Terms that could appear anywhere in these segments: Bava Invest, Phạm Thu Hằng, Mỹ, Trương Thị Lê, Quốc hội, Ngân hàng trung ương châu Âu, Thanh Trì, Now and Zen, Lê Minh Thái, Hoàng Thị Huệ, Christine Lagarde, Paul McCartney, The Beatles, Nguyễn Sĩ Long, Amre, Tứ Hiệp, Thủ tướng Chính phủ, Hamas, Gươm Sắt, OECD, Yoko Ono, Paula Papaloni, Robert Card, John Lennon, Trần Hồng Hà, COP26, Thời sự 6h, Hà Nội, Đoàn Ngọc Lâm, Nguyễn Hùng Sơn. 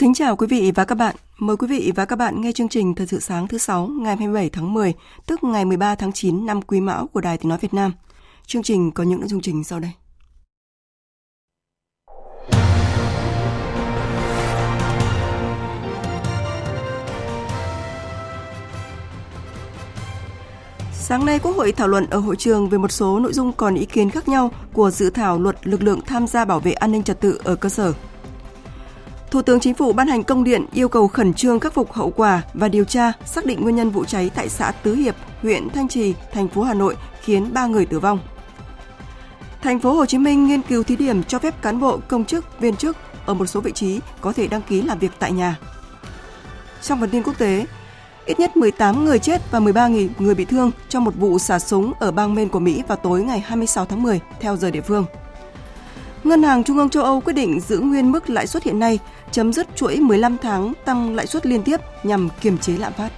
Kính chào quý vị và các bạn. Mời quý vị và các bạn nghe chương trình Thời sự sáng thứ 6 ngày 27 tháng 10, tức ngày 13 tháng 9 năm Quý Mão của Đài Tiếng nói Việt Nam. Chương trình có những nội dung chính sau đây. Sáng nay, Quốc hội thảo luận ở hội trường về một số nội dung còn ý kiến khác nhau của dự thảo luật lực lượng tham gia bảo vệ an ninh trật tự ở cơ sở. Thủ tướng Chính phủ ban hành công điện yêu cầu khẩn trương khắc phục hậu quả và điều tra, xác định nguyên nhân vụ cháy tại xã Tứ Hiệp, huyện Thanh Trì, thành phố Hà Nội khiến 3 người tử vong. Thành phố Hồ Chí Minh nghiên cứu thí điểm cho phép cán bộ, công chức, viên chức ở một số vị trí có thể đăng ký làm việc tại nhà. Trong phần tin quốc tế, ít nhất 18 người chết và 13 người bị thương trong một vụ xả súng ở bang Maine của Mỹ vào tối ngày 26 tháng 10 theo giờ địa phương. Ngân hàng Trung ương châu Âu quyết định giữ nguyên mức lãi suất hiện nay, chấm dứt chuỗi 15 tháng tăng lãi suất liên tiếp nhằm kiềm chế lạm phát.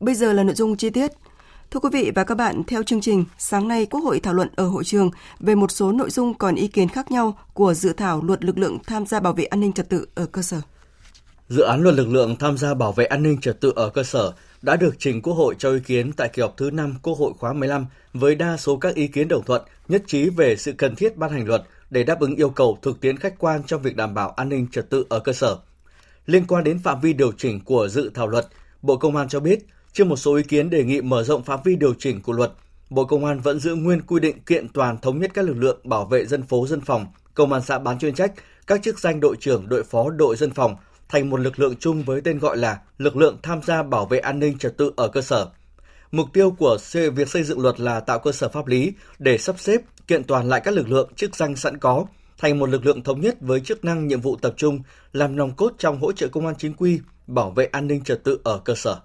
Bây giờ là nội dung chi tiết. Thưa quý vị và các bạn, theo chương trình, sáng nay Quốc hội thảo luận ở hội trường về một số nội dung còn ý kiến khác nhau của dự thảo luật lực lượng tham gia bảo vệ an ninh trật tự ở cơ sở. Dự án luật lực lượng tham gia bảo vệ an ninh trật tự ở cơ sở đã được trình Quốc hội cho ý kiến tại kỳ họp thứ 5 Quốc hội khóa 15 với đa số các ý kiến đồng thuận, nhất trí về sự cần thiết ban hành luật để đáp ứng yêu cầu thực tiễn khách quan trong việc đảm bảo an ninh trật tự ở cơ sở. Liên quan đến phạm vi điều chỉnh của dự thảo luật, Bộ Công an cho biết, trước một số ý kiến đề nghị mở rộng phạm vi điều chỉnh của luật, Bộ Công an vẫn giữ nguyên quy định kiện toàn thống nhất các lực lượng bảo vệ dân phố dân phòng, công an xã bán chuyên trách, các chức danh đội trưởng, đội phó, đội dân phòng thành một lực lượng chung với tên gọi là lực lượng tham gia bảo vệ an ninh trật tự ở cơ sở. Mục tiêu của việc xây dựng luật là tạo cơ sở pháp lý để sắp xếp, kiện toàn lại các lực lượng chức danh sẵn có thành một lực lượng thống nhất với chức năng, nhiệm vụ tập trung, làm nòng cốt trong hỗ trợ công an chính quy, bảo vệ an ninh trật tự ở cơ sở.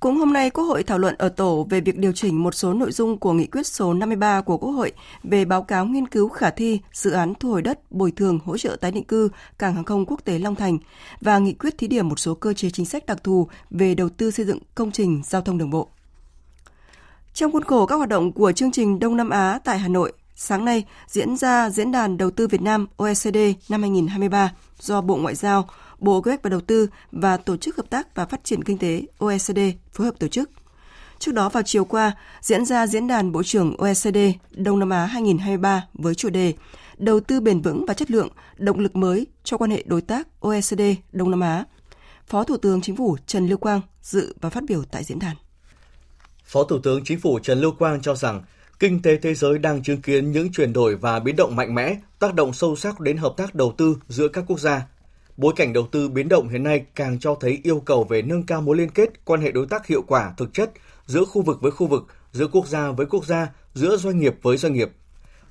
Cũng hôm nay, Quốc hội thảo luận ở tổ về việc điều chỉnh một số nội dung của nghị quyết số 53 của Quốc hội về báo cáo nghiên cứu khả thi dự án thu hồi đất, bồi thường, hỗ trợ tái định cư cảng hàng không quốc tế Long Thành và nghị quyết thí điểm một số cơ chế chính sách đặc thù về đầu tư xây dựng công trình giao thông đường bộ. Trong khuôn khổ các hoạt động của chương trình Đông Nam Á tại Hà Nội, sáng nay diễn ra Diễn đàn Đầu tư Việt Nam OECD năm 2023 do Bộ Ngoại giao, Bộ Kế hoạch và Đầu tư và Tổ chức Hợp tác và Phát triển Kinh tế OECD phối hợp tổ chức. Trước đó vào chiều qua, diễn ra Diễn đàn Bộ trưởng OECD Đông Nam Á 2023 với chủ đề Đầu tư bền vững và chất lượng, động lực mới cho quan hệ đối tác OECD Đông Nam Á. Phó Thủ tướng Chính phủ Trần Lưu Quang dự và phát biểu tại diễn đàn. Phó Thủ tướng Chính phủ Trần Lưu Quang cho rằng, kinh tế thế giới đang chứng kiến những chuyển đổi và biến động mạnh mẽ, tác động sâu sắc đến hợp tác đầu tư giữa các quốc gia. Bối cảnh đầu tư biến động hiện nay càng cho thấy yêu cầu về nâng cao mối liên kết, quan hệ đối tác hiệu quả thực chất giữa khu vực với khu vực, giữa quốc gia với quốc gia, giữa doanh nghiệp với doanh nghiệp.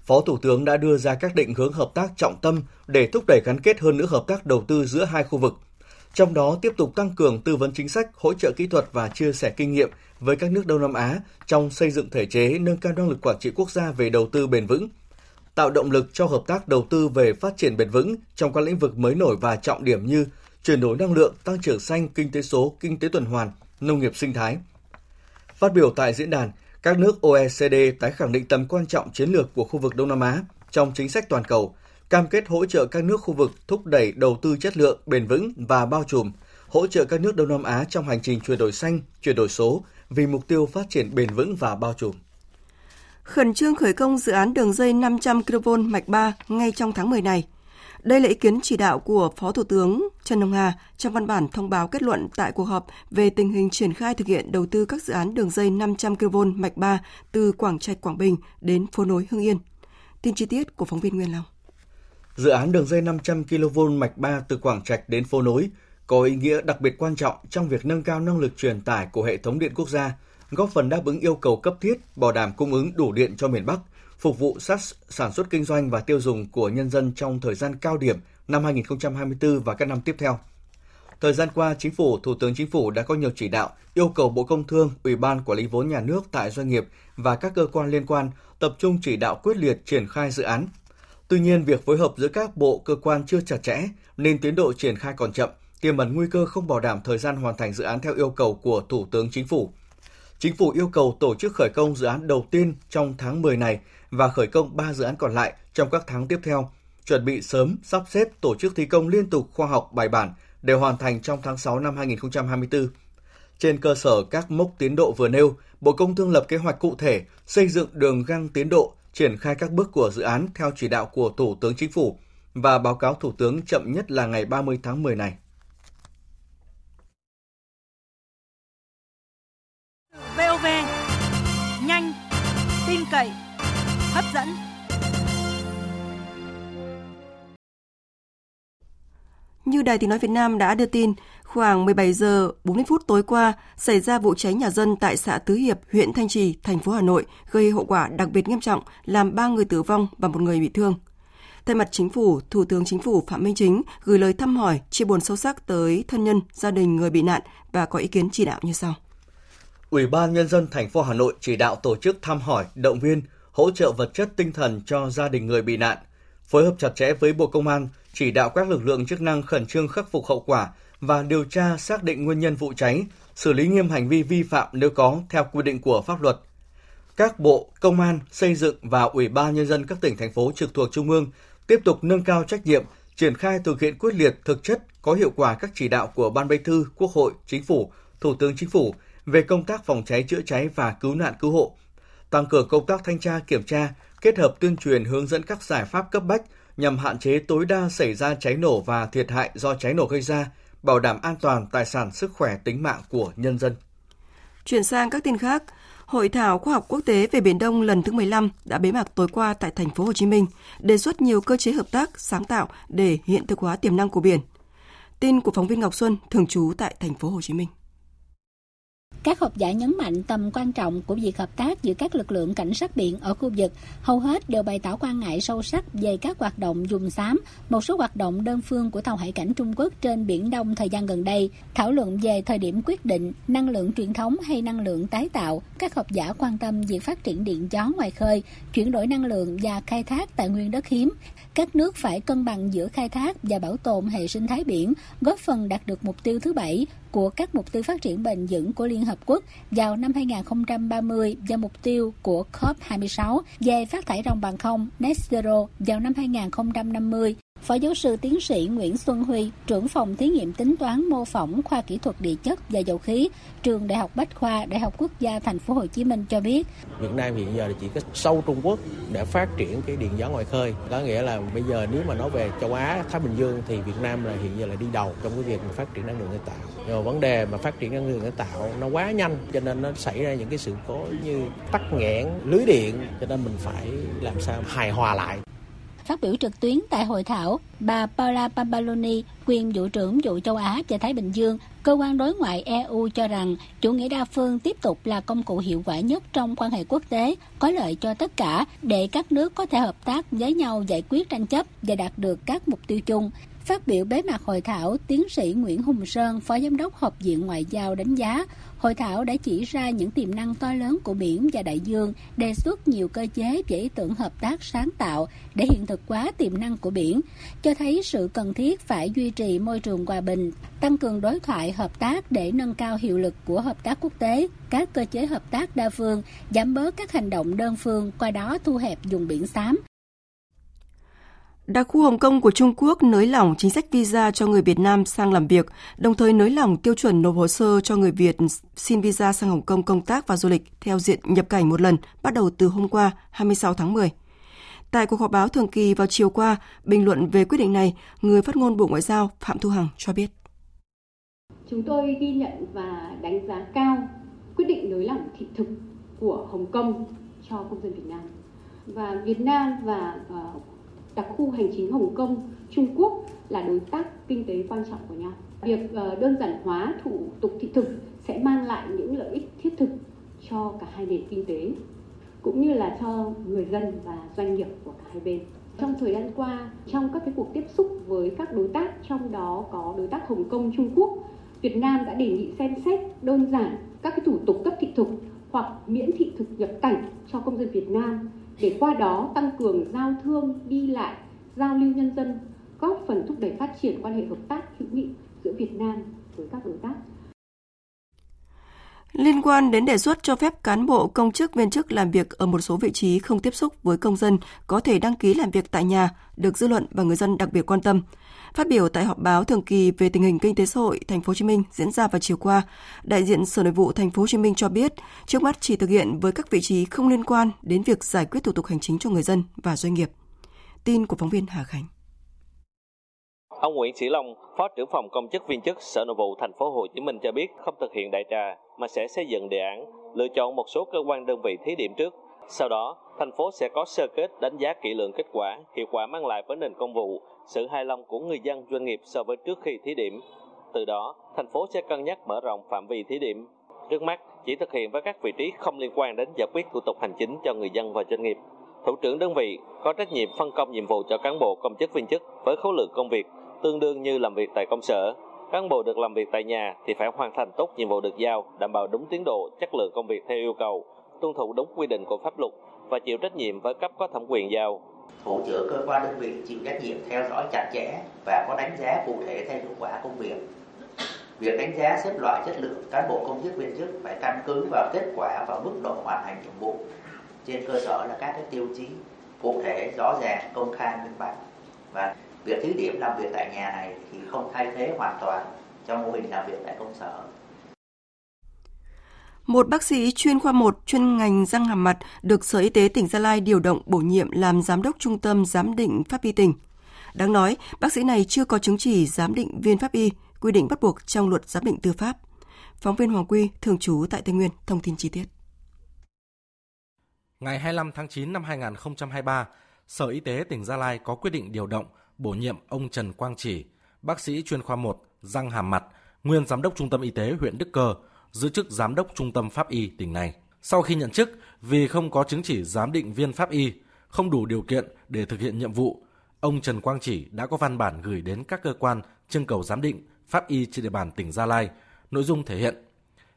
Phó Thủ tướng đã đưa ra các định hướng hợp tác trọng tâm để thúc đẩy gắn kết hơn nữa hợp tác đầu tư giữa hai khu vực. Trong đó tiếp tục tăng cường tư vấn chính sách, hỗ trợ kỹ thuật và chia sẻ kinh nghiệm với các nước Đông Nam Á trong xây dựng thể chế nâng cao năng lực quản trị quốc gia về đầu tư bền vững, tạo động lực cho hợp tác đầu tư về phát triển bền vững trong các lĩnh vực mới nổi và trọng điểm như chuyển đổi năng lượng, tăng trưởng xanh, kinh tế số, kinh tế tuần hoàn, nông nghiệp sinh thái. Phát biểu tại diễn đàn, các nước OECD tái khẳng định tầm quan trọng chiến lược của khu vực Đông Nam Á trong chính sách toàn cầu, cam kết hỗ trợ các nước khu vực thúc đẩy đầu tư chất lượng, bền vững và bao trùm, hỗ trợ các nước Đông Nam Á trong hành trình chuyển đổi xanh, chuyển đổi số vì mục tiêu phát triển bền vững và bao trùm. Khẩn trương khởi công dự án đường dây 500 kV mạch 3 ngay trong tháng 10 này. Đây là ý kiến chỉ đạo của Phó Thủ tướng Trần Hồng Hà trong văn bản thông báo kết luận tại cuộc họp về tình hình triển khai thực hiện đầu tư các dự án đường dây 500 kV mạch 3 từ Quảng Trạch Quảng Bình đến phố nối Hưng Yên. Tin chi tiết của phóng viên Nguyên Long. Dự án đường dây 500 kV mạch 3 từ Quảng Trạch đến phố nối có ý nghĩa đặc biệt quan trọng trong việc nâng cao năng lực truyền tải của hệ thống điện quốc gia, góp phần đáp ứng yêu cầu cấp thiết, bảo đảm cung ứng đủ điện cho miền Bắc, phục vụ sát sản xuất kinh doanh và tiêu dùng của nhân dân trong thời gian cao điểm năm 2024 và các năm tiếp theo. Thời gian qua, Chính phủ, Thủ tướng Chính phủ đã có nhiều chỉ đạo yêu cầu Bộ Công Thương, Ủy ban Quản lý vốn nhà nước tại doanh nghiệp và các cơ quan liên quan tập trung chỉ đạo quyết liệt triển khai dự án. Tuy nhiên, việc phối hợp giữa các bộ cơ quan chưa chặt chẽ nên tiến độ triển khai còn chậm, tiềm ẩn nguy cơ không bảo đảm thời gian hoàn thành dự án theo yêu cầu của Thủ tướng Chính phủ. Chính phủ yêu cầu tổ chức khởi công dự án đầu tiên trong tháng 10 này và khởi công 3 dự án còn lại trong các tháng tiếp theo, chuẩn bị sớm, sắp xếp, tổ chức thi công liên tục khoa học bài bản để hoàn thành trong tháng 6 năm 2024. Trên cơ sở các mốc tiến độ vừa nêu, Bộ Công Thương lập kế hoạch cụ thể xây dựng đường găng tiến độ, triển khai các bước của dự án theo chỉ đạo của Thủ tướng Chính phủ và báo cáo Thủ tướng chậm nhất là ngày 30 tháng 10 này. VOV, nhanh, tin cậy, hấp dẫn. Như Đài Tiếng nói Việt Nam đã đưa tin, khoảng 17 giờ 40 phút tối qua xảy ra vụ cháy nhà dân tại xã Tứ Hiệp, huyện Thanh Trì, thành phố Hà Nội, gây hậu quả đặc biệt nghiêm trọng, làm 3 người tử vong và 1 người bị thương. Thay mặt Chính phủ, Thủ tướng Chính phủ Phạm Minh Chính gửi lời thăm hỏi, chia buồn sâu sắc tới thân nhân, gia đình người bị nạn và có ý kiến chỉ đạo như sau. Ủy ban Nhân dân thành phố Hà Nội chỉ đạo tổ chức thăm hỏi, động viên, hỗ trợ vật chất tinh thần cho gia đình người bị nạn, phối hợp chặt chẽ với Bộ Công an, chỉ đạo các lực lượng chức năng khẩn trương khắc phục hậu quả và điều tra xác định nguyên nhân vụ cháy, xử lý nghiêm hành vi vi phạm nếu có theo quy định của pháp luật. Các bộ, công an, xây dựng và Ủy ban Nhân dân các tỉnh, thành phố trực thuộc Trung ương tiếp tục nâng cao trách nhiệm, triển khai thực hiện quyết liệt, thực chất, có hiệu quả các chỉ đạo của Ban Bí thư, Quốc hội, Chính phủ, Thủ tướng Chính phủ về công tác phòng cháy chữa cháy và cứu nạn cứu hộ, tăng cường công tác thanh tra kiểm tra, kết hợp tuyên truyền hướng dẫn các giải pháp cấp bách nhằm hạn chế tối đa xảy ra cháy nổ và thiệt hại do cháy nổ gây ra, bảo đảm an toàn tài sản, sức khỏe, tính mạng của nhân dân. Chuyển sang các tin khác, Hội thảo khoa học quốc tế về Biển Đông lần thứ 15 đã bế mạc tối qua tại thành phố Hồ Chí Minh, đề xuất nhiều cơ chế hợp tác sáng tạo để hiện thực hóa tiềm năng của biển. Tin của phóng viên Ngọc Xuân thường trú tại thành phố Hồ Chí Minh. Các học giả nhấn mạnh tầm quan trọng của việc hợp tác giữa các lực lượng cảnh sát biển ở khu vực, hầu hết đều bày tỏ quan ngại sâu sắc về các hoạt động dùng xám, một số hoạt động đơn phương của tàu hải cảnh Trung Quốc trên Biển Đông thời gian gần đây. Thảo luận về thời điểm quyết định, năng lượng truyền thống hay năng lượng tái tạo, các học giả quan tâm việc phát triển điện gió ngoài khơi, chuyển đổi năng lượng và khai thác tài nguyên đất hiếm. Các nước phải cân bằng giữa khai thác và bảo tồn hệ sinh thái biển, góp phần đạt được mục tiêu thứ 7 của các mục tiêu phát triển bền vững của Liên Hợp Quốc vào năm 2030 và mục tiêu của COP26 về phát thải ròng bằng không Net Zero vào năm 2050. Phó giáo sư tiến sĩ Nguyễn Xuân Huy, trưởng phòng thí nghiệm tính toán mô phỏng khoa kỹ thuật địa chất và dầu khí, trường Đại học Bách khoa, Đại học Quốc gia Thành phố Hồ Chí Minh cho biết. Việt Nam hiện giờ chỉ có sau Trung Quốc để phát triển cái điện gió ngoài khơi. Có nghĩa là bây giờ nếu mà nói về châu Á, Thái Bình Dương thì Việt Nam là hiện giờ là đi đầu trong cái việc mà phát triển năng lượng tái tạo. Rồi vấn đề mà phát triển năng lượng tái tạo nó quá nhanh, cho nên nó xảy ra những cái sự cố như tắc nghẽn lưới điện, cho nên mình phải làm sao hài hòa lại. Phát biểu trực tuyến tại hội thảo, bà Paula Papaloni, quyền vụ trưởng vụ châu Á và Thái Bình Dương, cơ quan đối ngoại EU cho rằng chủ nghĩa đa phương tiếp tục là công cụ hiệu quả nhất trong quan hệ quốc tế, có lợi cho tất cả để các nước có thể hợp tác với nhau giải quyết tranh chấp và đạt được các mục tiêu chung. Phát biểu bế mạc hội thảo, tiến sĩ Nguyễn Hùng Sơn, Phó Giám đốc Học viện Ngoại giao đánh giá, hội thảo đã chỉ ra những tiềm năng to lớn của biển và đại dương, đề xuất nhiều cơ chế và ý tưởng hợp tác sáng tạo để hiện thực hóa tiềm năng của biển, cho thấy sự cần thiết phải duy trì môi trường hòa bình, tăng cường đối thoại hợp tác để nâng cao hiệu lực của hợp tác quốc tế, các cơ chế hợp tác đa phương, giảm bớt các hành động đơn phương, qua đó thu hẹp vùng biển xám. Đặc khu Hồng Kông của Trung Quốc nới lỏng chính sách visa cho người Việt Nam sang làm việc, đồng thời nới lỏng tiêu chuẩn nộp hồ sơ cho người Việt xin visa sang Hồng Kông công tác và du lịch theo diện nhập cảnh một lần, bắt đầu từ hôm qua, 26 tháng 10. Tại cuộc họp báo thường kỳ vào chiều qua, bình luận về quyết định này, người phát ngôn Bộ Ngoại giao Phạm Thu Hằng cho biết. Chúng tôi ghi nhận và đánh giá cao quyết định nới lỏng thị thực của Hồng Kông cho công dân Việt Nam. Và Việt Nam và đặc khu hành chính Hồng Kông, Trung Quốc là đối tác kinh tế quan trọng của nhau. Việc đơn giản hóa thủ tục thị thực sẽ mang lại những lợi ích thiết thực cho cả hai nền kinh tế, cũng như là cho người dân và doanh nghiệp của cả hai bên. Trong thời gian qua, trong các cuộc tiếp xúc với các đối tác, trong đó có đối tác Hồng Kông, Trung Quốc, Việt Nam đã đề nghị xem xét đơn giản các thủ tục cấp thị thực hoặc miễn thị thực nhập cảnh cho công dân Việt Nam, để qua đó tăng cường giao thương, đi lại, giao lưu nhân dân, góp phần thúc đẩy phát triển quan hệ hợp tác hữu nghị giữa Việt Nam với các đối tác. Liên quan đến đề xuất cho phép cán bộ, công chức, viên chức làm việc ở một số vị trí không tiếp xúc với công dân có thể đăng ký làm việc tại nhà, được dư luận và người dân đặc biệt quan tâm. Phát biểu tại họp báo thường kỳ về tình hình kinh tế xã hội TP.HCM diễn ra vào chiều qua, đại diện Sở Nội vụ TP.HCM cho biết trước mắt chỉ thực hiện với các vị trí không liên quan đến việc giải quyết thủ tục hành chính cho người dân và doanh nghiệp. Tin của phóng viên Hà Khánh. Ông Nguyễn Sĩ Long, Phó trưởng phòng công chức viên chức Sở Nội vụ Thành phố Hồ Chí Minh cho biết không thực hiện đại trà mà sẽ xây dựng đề án, lựa chọn một số cơ quan đơn vị thí điểm trước. Sau đó, thành phố sẽ có sơ kết đánh giá kỹ lưỡng kết quả, hiệu quả mang lại với nền công vụ, sự hài lòng của người dân doanh nghiệp so với trước khi thí điểm. Từ đó, thành phố sẽ cân nhắc mở rộng phạm vi thí điểm. Trước mắt, chỉ thực hiện với các vị trí không liên quan đến giải quyết thủ tục hành chính cho người dân và doanh nghiệp. Thủ trưởng đơn vị có trách nhiệm phân công nhiệm vụ cho cán bộ công chức viên chức với khối lượng công việc tương đương như làm việc tại công sở. Cán bộ được làm việc tại nhà thì phải hoàn thành tốt nhiệm vụ được giao, đảm bảo đúng tiến độ, chất lượng công việc theo yêu cầu, tuân thủ đúng quy định của pháp luật và chịu trách nhiệm với cấp có thẩm quyền giao. Thủ trưởng cơ quan đơn vị chịu trách nhiệm theo dõi chặt chẽ và có đánh giá cụ thể theo hiệu quả công việc. Việc đánh giá xếp loại chất lượng cán bộ công chức viên chức phải căn cứ vào kết quả và mức độ hoàn thành nhiệm vụ, trên cơ sở là các tiêu chí cụ thể, rõ ràng, công khai, minh bạch. Và việc thí điểm làm việc tại nhà này thì không thay thế hoàn toàn cho mô hình làm việc tại công sở. Một bác sĩ chuyên khoa 1 chuyên ngành răng hàm mặt được Sở Y tế tỉnh Gia Lai điều động bổ nhiệm làm giám đốc Trung tâm Giám định Pháp y tỉnh. Đáng nói, bác sĩ này chưa có chứng chỉ giám định viên pháp y, quy định bắt buộc trong Luật Giám định Tư pháp. Phóng viên Hoàng Quy, thường trú tại Tây Nguyên, thông tin chi tiết. Ngày 25 tháng 9 năm 2023, Sở Y tế tỉnh Gia Lai có quyết định điều động bổ nhiệm ông Trần Quang Chỉ, bác sĩ chuyên khoa 1 răng hàm mặt, nguyên giám đốc Trung tâm Y tế huyện Đức Cơ, giữ chức giám đốc Trung tâm Pháp y tỉnh này. Sau khi nhận chức, vì không có chứng chỉ giám định viên pháp y, không đủ điều kiện để thực hiện nhiệm vụ, ông Trần Quang Chỉ đã có văn bản gửi đến các cơ quan trưng cầu giám định pháp y trên địa bàn tỉnh Gia Lai, nội dung thể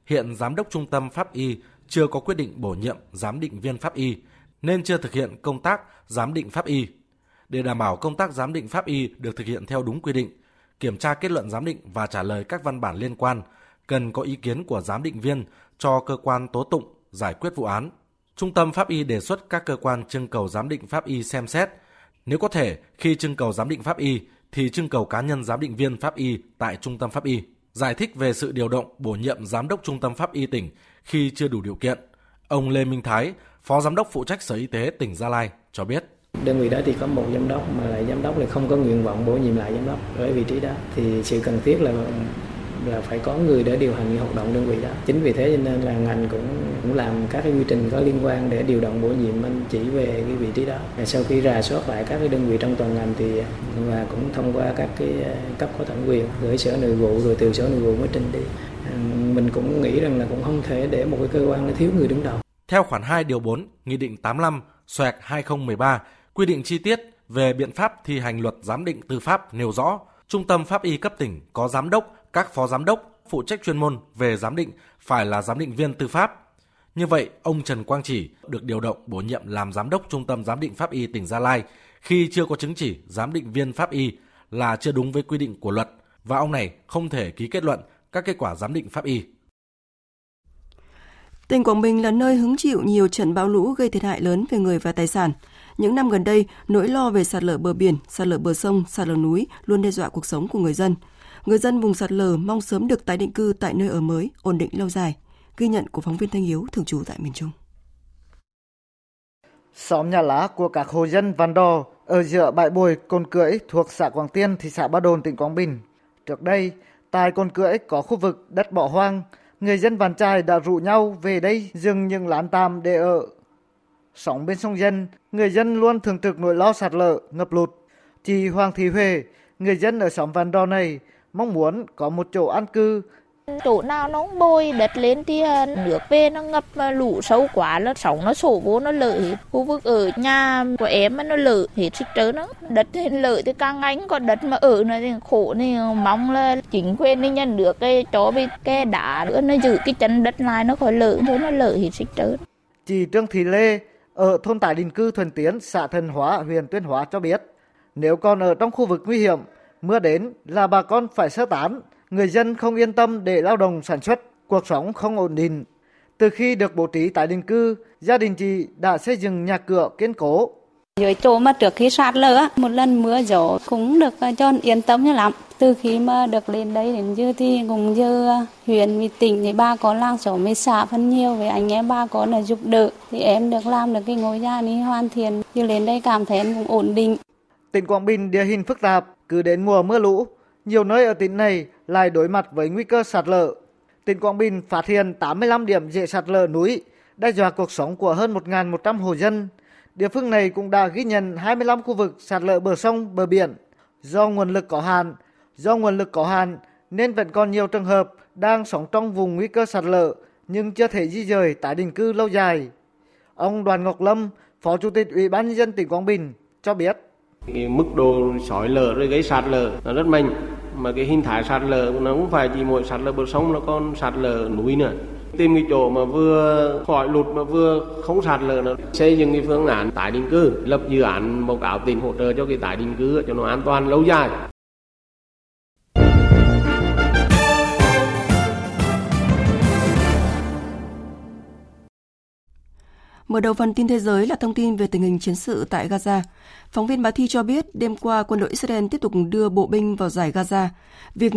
hiện giám đốc Trung tâm Pháp y chưa có quyết định bổ nhiệm giám định viên pháp y nên chưa thực hiện công tác giám định pháp y. Để đảm bảo công tác giám định pháp y được thực hiện theo đúng quy định, kiểm tra kết luận giám định và trả lời các văn bản liên quan, cần có ý kiến của giám định viên cho cơ quan tố tụng giải quyết vụ án. Trung tâm Pháp y đề xuất các cơ quan trưng cầu giám định pháp y xem xét. Nếu có thể, khi trưng cầu giám định pháp y thì trưng cầu cá nhân giám định viên pháp y tại Trung tâm Pháp y. Giải thích về sự điều động bổ nhiệm giám đốc Trung tâm Pháp y tỉnh khi chưa đủ điều kiện, ông Lê Minh Thái, Phó Giám đốc phụ trách Sở Y tế tỉnh Gia Lai cho biết. Đơn vị đó thì có một giám đốc mà lại giám đốc là không có nguyện vọng bổ nhiệm lại giám đốc ở vị trí đó, thì sự cần thiết là phải có người để điều hành hoạt động đơn vị đó. Chính vì thế cho nên là ngành cũng làm các cái quy trình có liên quan để điều động bổ nhiệm anh chỉ về cái vị trí đó. Và sau khi rà soát lại các cái đơn vị trong toàn ngành thì và cũng thông qua các cái cấp có thẩm quyền gửi Sở Nội vụ, rồi từ Sở Nội vụ mới trình đi. Mình cũng nghĩ rằng là cũng không thể để một cái cơ quan nó thiếu người đứng đầu. Theo khoản 2 điều 4 Nghị định 85/2013 quy định chi tiết về biện pháp thi hành Luật Giám định Tư pháp nêu rõ, Trung tâm Pháp y cấp tỉnh có giám đốc, các phó giám đốc phụ trách chuyên môn về giám định phải là giám định viên tư pháp. Như vậy, ông Trần Quang Chỉ được điều động bổ nhiệm làm giám đốc Trung tâm Giám định Pháp y tỉnh Gia Lai khi chưa có chứng chỉ giám định viên pháp y là chưa đúng với quy định của luật và ông này không thể ký kết luận các kết quả giám định pháp y. Tỉnh Quảng Bình là nơi hứng chịu nhiều trận bão lũ gây thiệt hại lớn về người và tài sản. Những năm gần đây, nỗi lo về sạt lở bờ biển, sạt lở bờ sông, sạt lở núi luôn đe dọa cuộc sống của người dân. Người dân vùng sạt lở mong sớm được tái định cư tại nơi ở mới, ổn định lâu dài. Ghi nhận của phóng viên Thanh Hiếu, thường trú tại miền Trung. Xóm nhà lá của các hộ dân Văn Đò ở giữa bãi bồi Cồn Cưỡi thuộc xã Quảng Tiên, thị xã Ba Đồn, tỉnh Quảng Bình. Trước đây, tại Cồn Cưỡi có khu vực đất bỏ hoang, người dân Vạn Trài đã rủ nhau về đây dựng những lán tạm để ở. Sống bên sông Dân, người dân luôn thường trực nỗi lo sạt lở, ngập lụt. Chị Hoàng Thị Huệ, người dân ở xóm Văn Đò này, mong muốn có một chỗ an cư. Chỗ nào nó cũng bồi, đất lên thì nước về nó ngập lũ sâu quá, nó sóng nó sổ vô nó lở hết. Khu vực ở nhà của em nó lở hết sức trớ nó. Đất thì lở thì càng ánh, còn đất mà ở nó thì khổ thì mong là chính quyền đi nhận được cái chó với cái đá nữa, nó giữ cái chân đất lại nó khỏi lở, thôi nó lở hết sức trớ. Chị Trương Thị Lê ở thôn tái định cư Thuần Tiến, xã Thần Hóa, huyện Tuyên Hóa cho biết, nếu còn ở trong khu vực nguy hiểm, mưa đến là bà con phải sơ tán. Người dân không yên tâm để lao động sản xuất, cuộc sống không ổn định. Từ khi được bố trí tái định cư, gia đình chị đã xây dựng nhà cửa kiên cố. Dưới chỗ mà trước khi sạt lở, một lần mưa gió cũng được cho yên tâm như lắm. Từ khi mà được lên đây đến giờ thì cũng như huyện vì tỉnh thì ba có làng xóm mới xã phân nhiều với anh em ba có là giúp đỡ thì em được làm được cái ngôi nhà này hoàn thiện. Như lên đây cảm thấy em cũng ổn định. Tỉnh Quảng Bình địa hình phức tạp, cứ đến mùa mưa lũ, nhiều nơi ở tỉnh này lại đối mặt với nguy cơ sạt lở. Tỉnh Quảng Bình phát hiện 85 điểm dễ sạt lở núi, đe dọa cuộc sống của hơn 1.100 hộ dân. Địa phương này cũng đã ghi nhận 25 khu vực sạt lở bờ sông, bờ biển. Do nguồn lực có hạn nên vẫn còn nhiều trường hợp đang sống trong vùng nguy cơ sạt lở nhưng chưa thể di dời tái định cư lâu dài. Ông Đoàn Ngọc Lâm, Phó Chủ tịch Ủy ban nhân dân tỉnh Quảng Bình cho biết. Cái mức độ xói lở rồi gây sạt lở nó rất mạnh, mà cái hình thái sạt lở nó cũng phải chỉ mỗi sạt lở bờ sông, nó còn sạt lở núi nữa. Tìm cái chỗ mà vừa khỏi lụt mà vừa không sạt lở nữa, xây dựng cái phương án tái định cư, lập dự án báo cáo tỉnh hỗ trợ cho cái tái định cư cho nó an toàn lâu dài. Mở đầu phần tin thế giới là thông tin về tình hình chiến sự tại Gaza. Phóng viên Bà Thi cho biết đêm qua quân đội Israel tiếp tục đưa bộ binh vào dải Gaza. Việc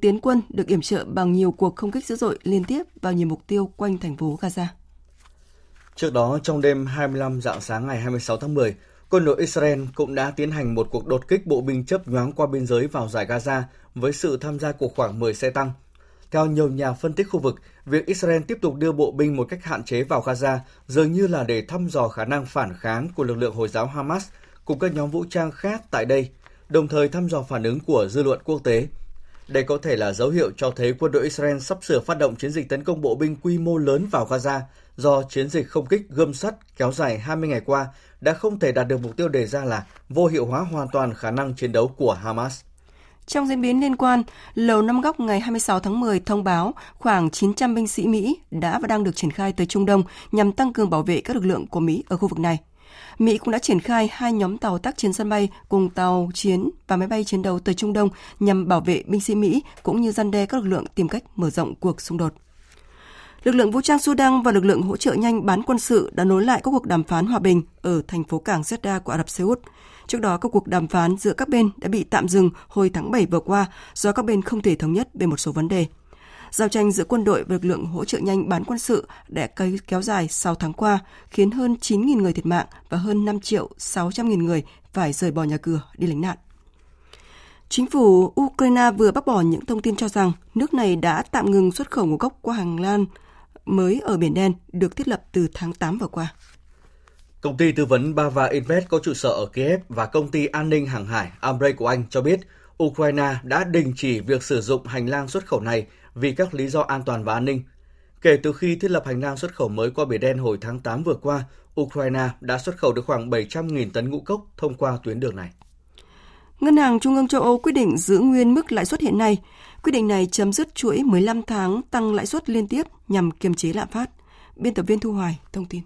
tiến quân được yểm trợ bằng nhiều cuộc không kích dữ dội liên tiếp vào nhiều mục tiêu quanh thành phố Gaza. Trước đó, trong đêm 25 rạng sáng ngày 26 tháng 10, quân đội Israel cũng đã tiến hành một cuộc đột kích bộ binh chớp nhoáng qua biên giới vào dải Gaza với sự tham gia của khoảng 10 xe tăng. Theo nhiều nhà phân tích khu vực, việc Israel tiếp tục đưa bộ binh một cách hạn chế vào Gaza dường như là để thăm dò khả năng phản kháng của lực lượng Hồi giáo Hamas cùng các nhóm vũ trang khác tại đây, đồng thời thăm dò phản ứng của dư luận quốc tế. Đây có thể là dấu hiệu cho thấy quân đội Israel sắp sửa phát động chiến dịch tấn công bộ binh quy mô lớn vào Gaza do chiến dịch không kích Gươm Sắt kéo dài 20 ngày qua đã không thể đạt được mục tiêu đề ra là vô hiệu hóa hoàn toàn khả năng chiến đấu của Hamas. Trong diễn biến liên quan, Lầu Năm Góc ngày 26 tháng 10 thông báo khoảng 900 binh sĩ Mỹ đã và đang được triển khai tới Trung Đông nhằm tăng cường bảo vệ các lực lượng của Mỹ ở khu vực này. Mỹ cũng đã triển khai 2 nhóm tàu tác chiến sân bay cùng tàu chiến và máy bay chiến đấu tới Trung Đông nhằm bảo vệ binh sĩ Mỹ cũng như răn đe các lực lượng tìm cách mở rộng cuộc xung đột. Lực lượng vũ trang Sudan và lực lượng hỗ trợ nhanh bán quân sự đã nối lại các cuộc đàm phán hòa bình ở thành phố cảng Jeddah của Ả Rập Xê Út. Trước đó, các cuộc đàm phán giữa các bên đã bị tạm dừng hồi tháng 7 vừa qua do các bên không thể thống nhất về một số vấn đề. Giao tranh giữa quân đội và lực lượng hỗ trợ nhanh bán quân sự đã kéo dài 6 tháng qua, khiến hơn 9.000 người thiệt mạng và hơn 5.600.000 người phải rời bỏ nhà cửa đi lánh nạn. Chính phủ Ukraine vừa bác bỏ những thông tin cho rằng nước này đã tạm ngừng xuất khẩu ngũ cốc qua hành lang mới ở Biển Đen được thiết lập từ tháng 8 vừa qua. Công ty tư vấn Bava Invest có trụ sở ở Kiev và công ty an ninh hàng hải Amre của Anh cho biết Ukraine đã đình chỉ việc sử dụng hành lang xuất khẩu này vì các lý do an toàn và an ninh. Kể từ khi thiết lập hành lang xuất khẩu mới qua Biển Đen hồi tháng 8 vừa qua, Ukraine đã xuất khẩu được khoảng 700.000 tấn ngũ cốc thông qua tuyến đường này. Ngân hàng Trung ương châu Âu quyết định giữ nguyên mức lãi suất hiện nay. Quyết định này chấm dứt chuỗi 15 tháng tăng lãi suất liên tiếp nhằm kiềm chế lạm phát. Biên tập viên Thu Hoài thông tin.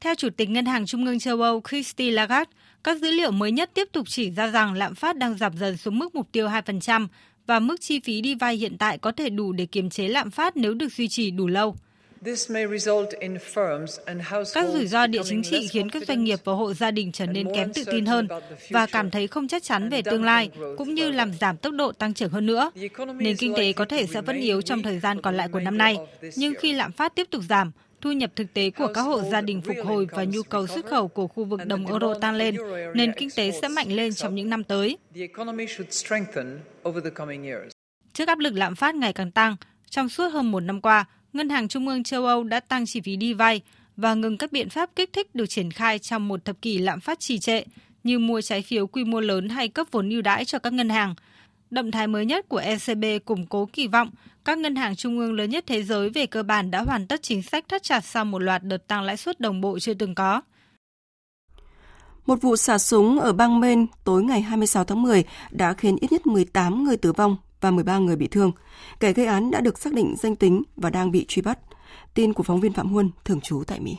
Theo Chủ tịch Ngân hàng Trung ương châu Âu Christine Lagarde, các dữ liệu mới nhất tiếp tục chỉ ra rằng lạm phát đang giảm dần xuống mức mục tiêu 2% và mức chi phí đi vay hiện tại có thể đủ để kiềm chế lạm phát nếu được duy trì đủ lâu. Các rủi ro địa chính trị khiến các doanh nghiệp và hộ gia đình trở nên kém tự tin hơn và cảm thấy không chắc chắn về tương lai, cũng như làm giảm tốc độ tăng trưởng hơn nữa. Nền kinh tế có thể sẽ vẫn yếu trong thời gian còn lại của năm nay, nhưng khi lạm phát tiếp tục giảm, thu nhập thực tế của các hộ gia đình phục hồi và nhu cầu xuất khẩu của khu vực đồng euro tăng lên, nền kinh tế sẽ mạnh lên trong những năm tới. Trước áp lực lạm phát ngày càng tăng, trong suốt hơn một năm qua, Ngân hàng Trung ương châu Âu đã tăng chi phí đi vay và ngừng các biện pháp kích thích được triển khai trong một thập kỷ lạm phát trì trệ như mua trái phiếu quy mô lớn hay cấp vốn ưu đãi cho các ngân hàng. Động thái mới nhất của ECB củng cố kỳ vọng các ngân hàng trung ương lớn nhất thế giới về cơ bản đã hoàn tất chính sách thắt chặt sau một loạt đợt tăng lãi suất đồng bộ chưa từng có. Một vụ xả súng ở bang Maine tối ngày 26 tháng 10 đã khiến ít nhất 18 người tử vong và 13 người bị thương. Kẻ gây án đã được xác định danh tính và đang bị truy bắt. Tin của phóng viên Phạm Huân, thường trú tại Mỹ.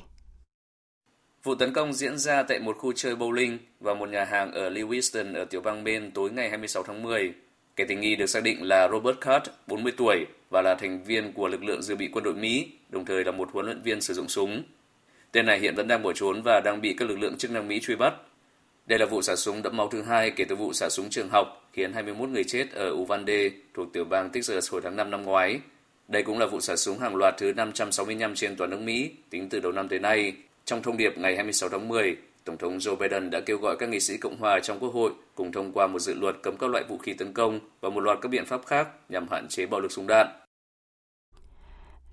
Vụ tấn công diễn ra tại một khu chơi bowling và một nhà hàng ở Lewiston ở tiểu bang Maine tối ngày 26 tháng 10. Kẻ tình nghi được xác định là Robert Card, 40 tuổi, và là thành viên của lực lượng dự bị quân đội Mỹ, đồng thời là một huấn luyện viên sử dụng súng. Tên này hiện vẫn đang bỏ trốn và đang bị các lực lượng chức năng Mỹ truy bắt. Đây là vụ xả súng đẫm máu thứ hai kể từ vụ xả súng trường học khiến 21 người chết ở Uvalde thuộc tiểu bang Texas hồi tháng 5 năm ngoái. Đây cũng là vụ xả súng hàng loạt thứ 565 trên toàn nước Mỹ tính từ đầu năm tới nay. Trong thông điệp ngày 26 tháng 10, Tổng thống Joe Biden đã kêu gọi các nghị sĩ Cộng hòa trong Quốc hội cùng thông qua một dự luật cấm các loại vũ khí tấn công và một loạt các biện pháp khác nhằm hạn chế bạo lực súng đạn.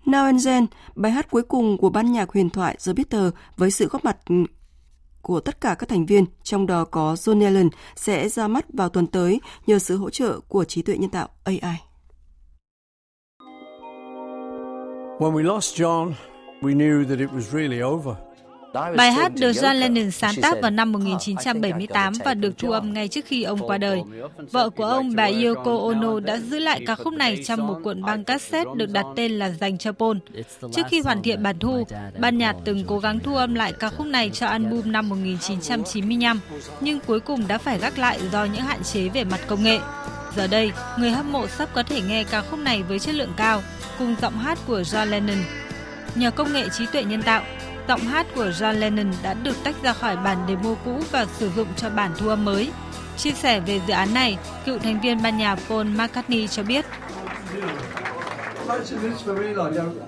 Now and Zen, bài hát cuối cùng của ban nhạc huyền thoại The Beatles với sự góp mặt của tất cả các thành viên, trong đó có John Lennon, sẽ ra mắt vào tuần tới nhờ sự hỗ trợ của trí tuệ nhân tạo AI. When we lost John, we knew that it was really over. Bài hát được John Lennon sáng tác vào năm 1978 và được thu âm ngay trước khi ông qua đời. Vợ của ông, bà Yoko Ono, đã giữ lại ca khúc này trong một cuộn băng cassette được đặt tên là dành cho Paul. Trước khi hoàn thiện bản thu, ban nhạc từng cố gắng thu âm lại ca khúc này cho album năm 1995, nhưng cuối cùng đã phải gác lại do những hạn chế về mặt công nghệ. Giờ đây, người hâm mộ sắp có thể nghe ca khúc này với chất lượng cao, cùng giọng hát của John Lennon. Nhờ công nghệ trí tuệ nhân tạo, giọng hát của John Lennon đã được tách ra khỏi bản demo cũ và sử dụng cho bản thu âm mới. Chia sẻ về dự án này, cựu thành viên ban nhạc Paul McCartney cho biết: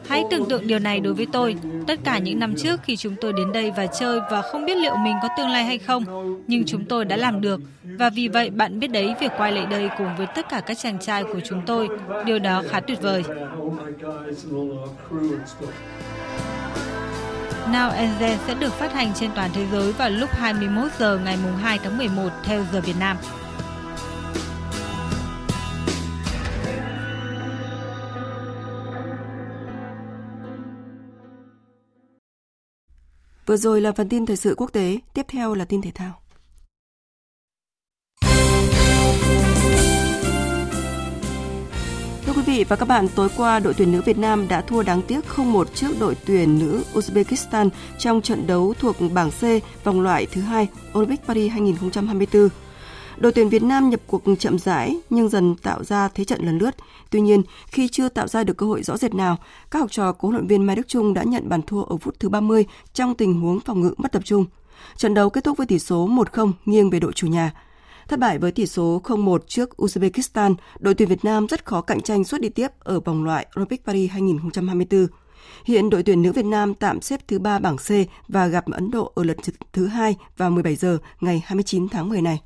"Hãy tưởng tượng điều này đối với tôi. Tất cả những năm trước khi chúng tôi đến đây và chơi và không biết liệu mình có tương lai hay không, nhưng chúng tôi đã làm được. Và vì vậy bạn biết đấy, việc quay lại đây cùng với tất cả các chàng trai của chúng tôi, điều đó khá tuyệt vời." Now and Zen sẽ được phát hành trên toàn thế giới vào lúc 21 giờ ngày 2 tháng 11 theo giờ Việt Nam. Vừa rồi là phần tin thời sự quốc tế, tiếp theo là tin thể thao. Thưa quý vị và các bạn, tối qua đội tuyển nữ Việt Nam đã thua đáng tiếc 0-1 trước đội tuyển nữ Uzbekistan trong trận đấu thuộc bảng C vòng loại thứ 2 Olympic Paris 2024. Đội tuyển Việt Nam nhập cuộc chậm rãi nhưng dần tạo ra thế trận lần lướt. Tuy nhiên, khi chưa tạo ra được cơ hội rõ rệt nào, các học trò của huấn luyện viên Mai Đức Chung đã nhận bàn thua ở phút thứ 30 trong tình huống phòng ngự mất tập trung. Trận đấu kết thúc với tỷ số 1-0 nghiêng về đội chủ nhà. Thất bại với tỷ số 0-1 trước Uzbekistan, đội tuyển Việt Nam rất khó cạnh tranh suốt đi tiếp ở vòng loại Olympic Paris 2024. Hiện đội tuyển nữ Việt Nam tạm xếp thứ 3 bảng C và gặp Ấn Độ ở lượt thứ 2 vào 17 giờ ngày 29 tháng 10 này.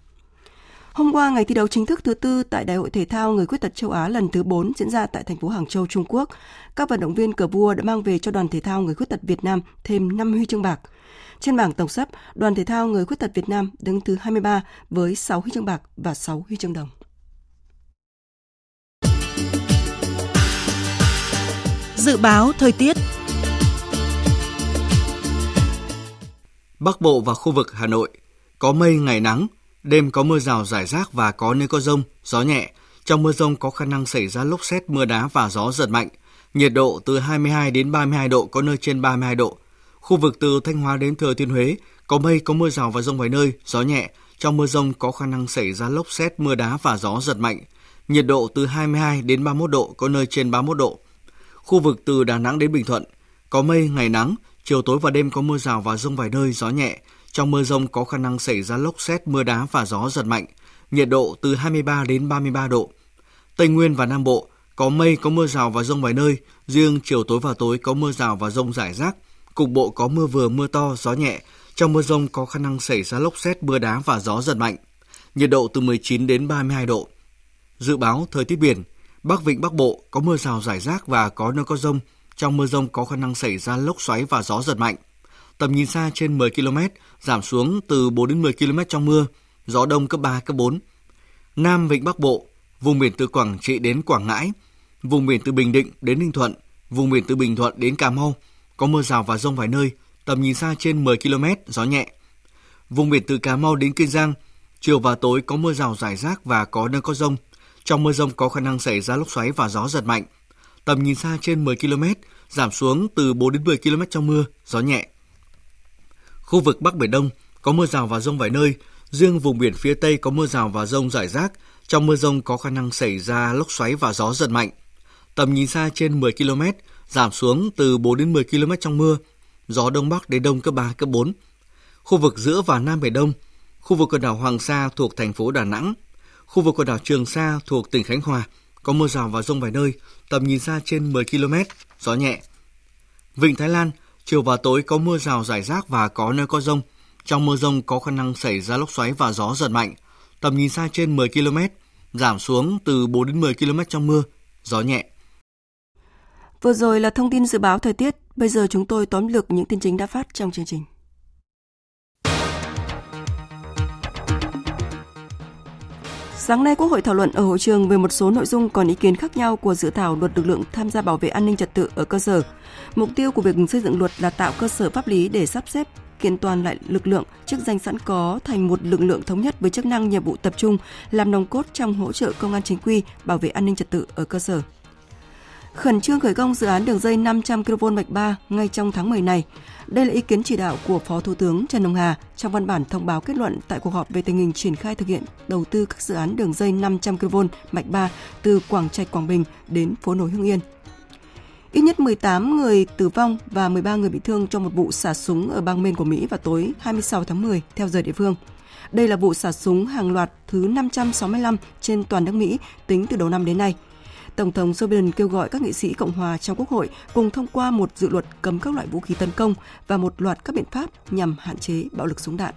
Hôm qua, ngày thi đấu chính thức thứ 4 tại Đại hội Thể thao Người Khuyết tật châu Á lần thứ 4 diễn ra tại thành phố Hàng Châu, Trung Quốc, các vận động viên cờ vua đã mang về cho đoàn thể thao Người Khuyết tật Việt Nam thêm 5 huy chương bạc. Trên bảng tổng sắp, đoàn thể thao Người Khuyết tật Việt Nam đứng thứ 23 với 6 huy chương bạc và 6 huy chương đồng. Dự báo thời tiết. Bắc Bộ và khu vực Hà Nội có mây, ngày nắng, đêm có mưa rào rải rác và có nơi có dông, gió nhẹ. Trong mưa dông có khả năng xảy ra lốc sét, mưa đá và gió giật mạnh. Nhiệt độ từ 22 đến 32 độ, có nơi trên 32 độ. Khu vực từ Thanh Hóa đến Thừa Thiên Huế có mây, có mưa rào và dông vài nơi, gió nhẹ. Trong mưa dông có khả năng xảy ra lốc sét, mưa đá và gió giật mạnh. Nhiệt độ từ 22 đến 31 độ, có nơi trên 31 độ. Khu vực từ Đà Nẵng đến Bình Thuận có mây, ngày nắng, chiều tối và đêm có mưa rào và dông vài nơi, gió nhẹ. Trong mưa dông có khả năng xảy ra lốc sét, mưa đá và gió giật mạnh. Nhiệt độ từ 23 đến 33 độ. Tây Nguyên và Nam Bộ có mây, có mưa rào và dông vài nơi, riêng chiều tối và tối có mưa rào và dông rải rác. Cục bộ có mưa vừa mưa to, gió nhẹ. Trong mưa dông có khả năng xảy ra lốc sét, mưa đá và gió giật mạnh. Nhiệt độ từ 19 đến 32 độ. Dự báo thời tiết biển, Bắc Vịnh Bắc Bộ có mưa rào rải rác và có nơi có dông. Trong mưa dông có khả năng xảy ra lốc xoáy và gió giật mạnh. Tầm nhìn xa trên 10 km, giảm xuống từ 4 đến 10 km trong mưa, gió đông cấp 3, cấp 4. Nam Vịnh Bắc Bộ, vùng biển từ Quảng Trị đến Quảng Ngãi, vùng biển từ Bình Định đến Ninh Thuận, vùng biển từ Bình Thuận đến Cà Mau, có mưa rào và dông vài nơi, tầm nhìn xa trên 10 km, gió nhẹ. Vùng biển từ Cà Mau đến Kiên Giang, chiều và tối có mưa rào rải rác và có nơi có dông. Trong mưa dông có khả năng xảy ra lốc xoáy và gió giật mạnh. Tầm nhìn xa trên 10 km, giảm xuống từ 4 đến 10 km trong mưa, gió nhẹ. Khu vực Bắc Biển Đông có mưa rào và dông vài nơi, riêng vùng biển phía Tây có mưa rào và dông rải rác. Trong mưa dông có khả năng xảy ra lốc xoáy và gió giật mạnh. Tầm nhìn xa trên 10 km, giảm xuống từ 4 đến 10 km trong mưa, gió Đông Bắc đến Đông cấp 3, cấp 4. Khu vực giữa và Nam Biển Đông, khu vực quần đảo Hoàng Sa thuộc thành phố Đà Nẵng, khu vực quần đảo Trường Sa thuộc tỉnh Khánh Hòa, có mưa rào và dông vài nơi, tầm nhìn xa trên 10 km, gió nhẹ. Vịnh Thái Lan, chiều và tối có mưa rào rải rác và có nơi có dông. Trong mưa dông có khả năng xảy ra lốc xoáy và gió giật mạnh. Tầm nhìn xa trên 10 km, giảm xuống từ 4 đến 10 km trong mưa, gió nhẹ. Vừa rồi là thông tin dự báo thời tiết. Bây giờ chúng tôi tóm lược những tin chính đã phát trong chương trình. Sáng nay, Quốc hội thảo luận ở hội trường về một số nội dung còn ý kiến khác nhau của dự thảo luật lực lượng tham gia bảo vệ an ninh trật tự ở cơ sở. Mục tiêu của việc xây dựng luật là tạo cơ sở pháp lý để sắp xếp kiện toàn lại lực lượng, chức danh sẵn có thành một lực lượng thống nhất với chức năng, nhiệm vụ tập trung, làm nòng cốt trong hỗ trợ công an chính quy, bảo vệ an ninh trật tự ở cơ sở. Khẩn trương khởi công dự án đường dây 500 kV mạch 3 ngay trong tháng 10 này. Đây là ý kiến chỉ đạo của Phó Thủ tướng Trần Hồng Hà trong văn bản thông báo kết luận tại cuộc họp về tình hình triển khai thực hiện đầu tư các dự án đường dây 500 kV mạch 3 từ Quảng Trạch, Quảng Bình đến phố nối Hưng Yên. Ít nhất 18 người tử vong và 13 người bị thương trong một vụ xả súng ở bang Maine của Mỹ vào tối 26 tháng 10 theo giờ địa phương. Đây là vụ xả súng hàng loạt thứ 565 trên toàn nước Mỹ tính từ đầu năm đến nay. Tổng thống Joe Biden kêu gọi các nghị sĩ Cộng hòa trong Quốc hội cùng thông qua một dự luật cấm các loại vũ khí tấn công và một loạt các biện pháp nhằm hạn chế bạo lực súng đạn.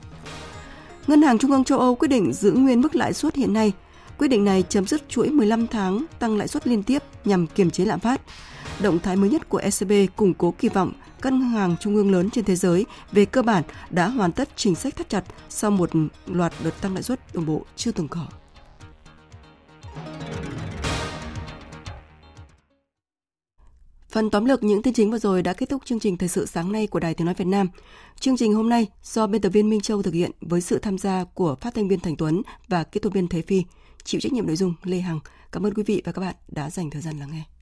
Ngân hàng Trung ương châu Âu quyết định giữ nguyên mức lãi suất hiện nay. Quyết định này chấm dứt chuỗi 15 tháng tăng lãi suất liên tiếp nhằm kiềm chế lạm phát. Động thái mới nhất của ECB củng cố kỳ vọng các ngân hàng trung ương lớn trên thế giới về cơ bản đã hoàn tất chính sách thắt chặt sau một loạt đợt tăng lãi suất đồng bộ chưa từng có. Phần tóm lược những tin chính vừa rồi đã kết thúc chương trình Thời sự sáng nay của Đài Tiếng nói Việt Nam. Chương trình hôm nay do biên tập viên Minh Châu thực hiện với sự tham gia của phát thanh viên Thành Tuấn và kỹ thuật viên Thế Phi, chịu trách nhiệm nội dung Lê Hằng. Cảm ơn quý vị và các bạn đã dành thời gian lắng nghe.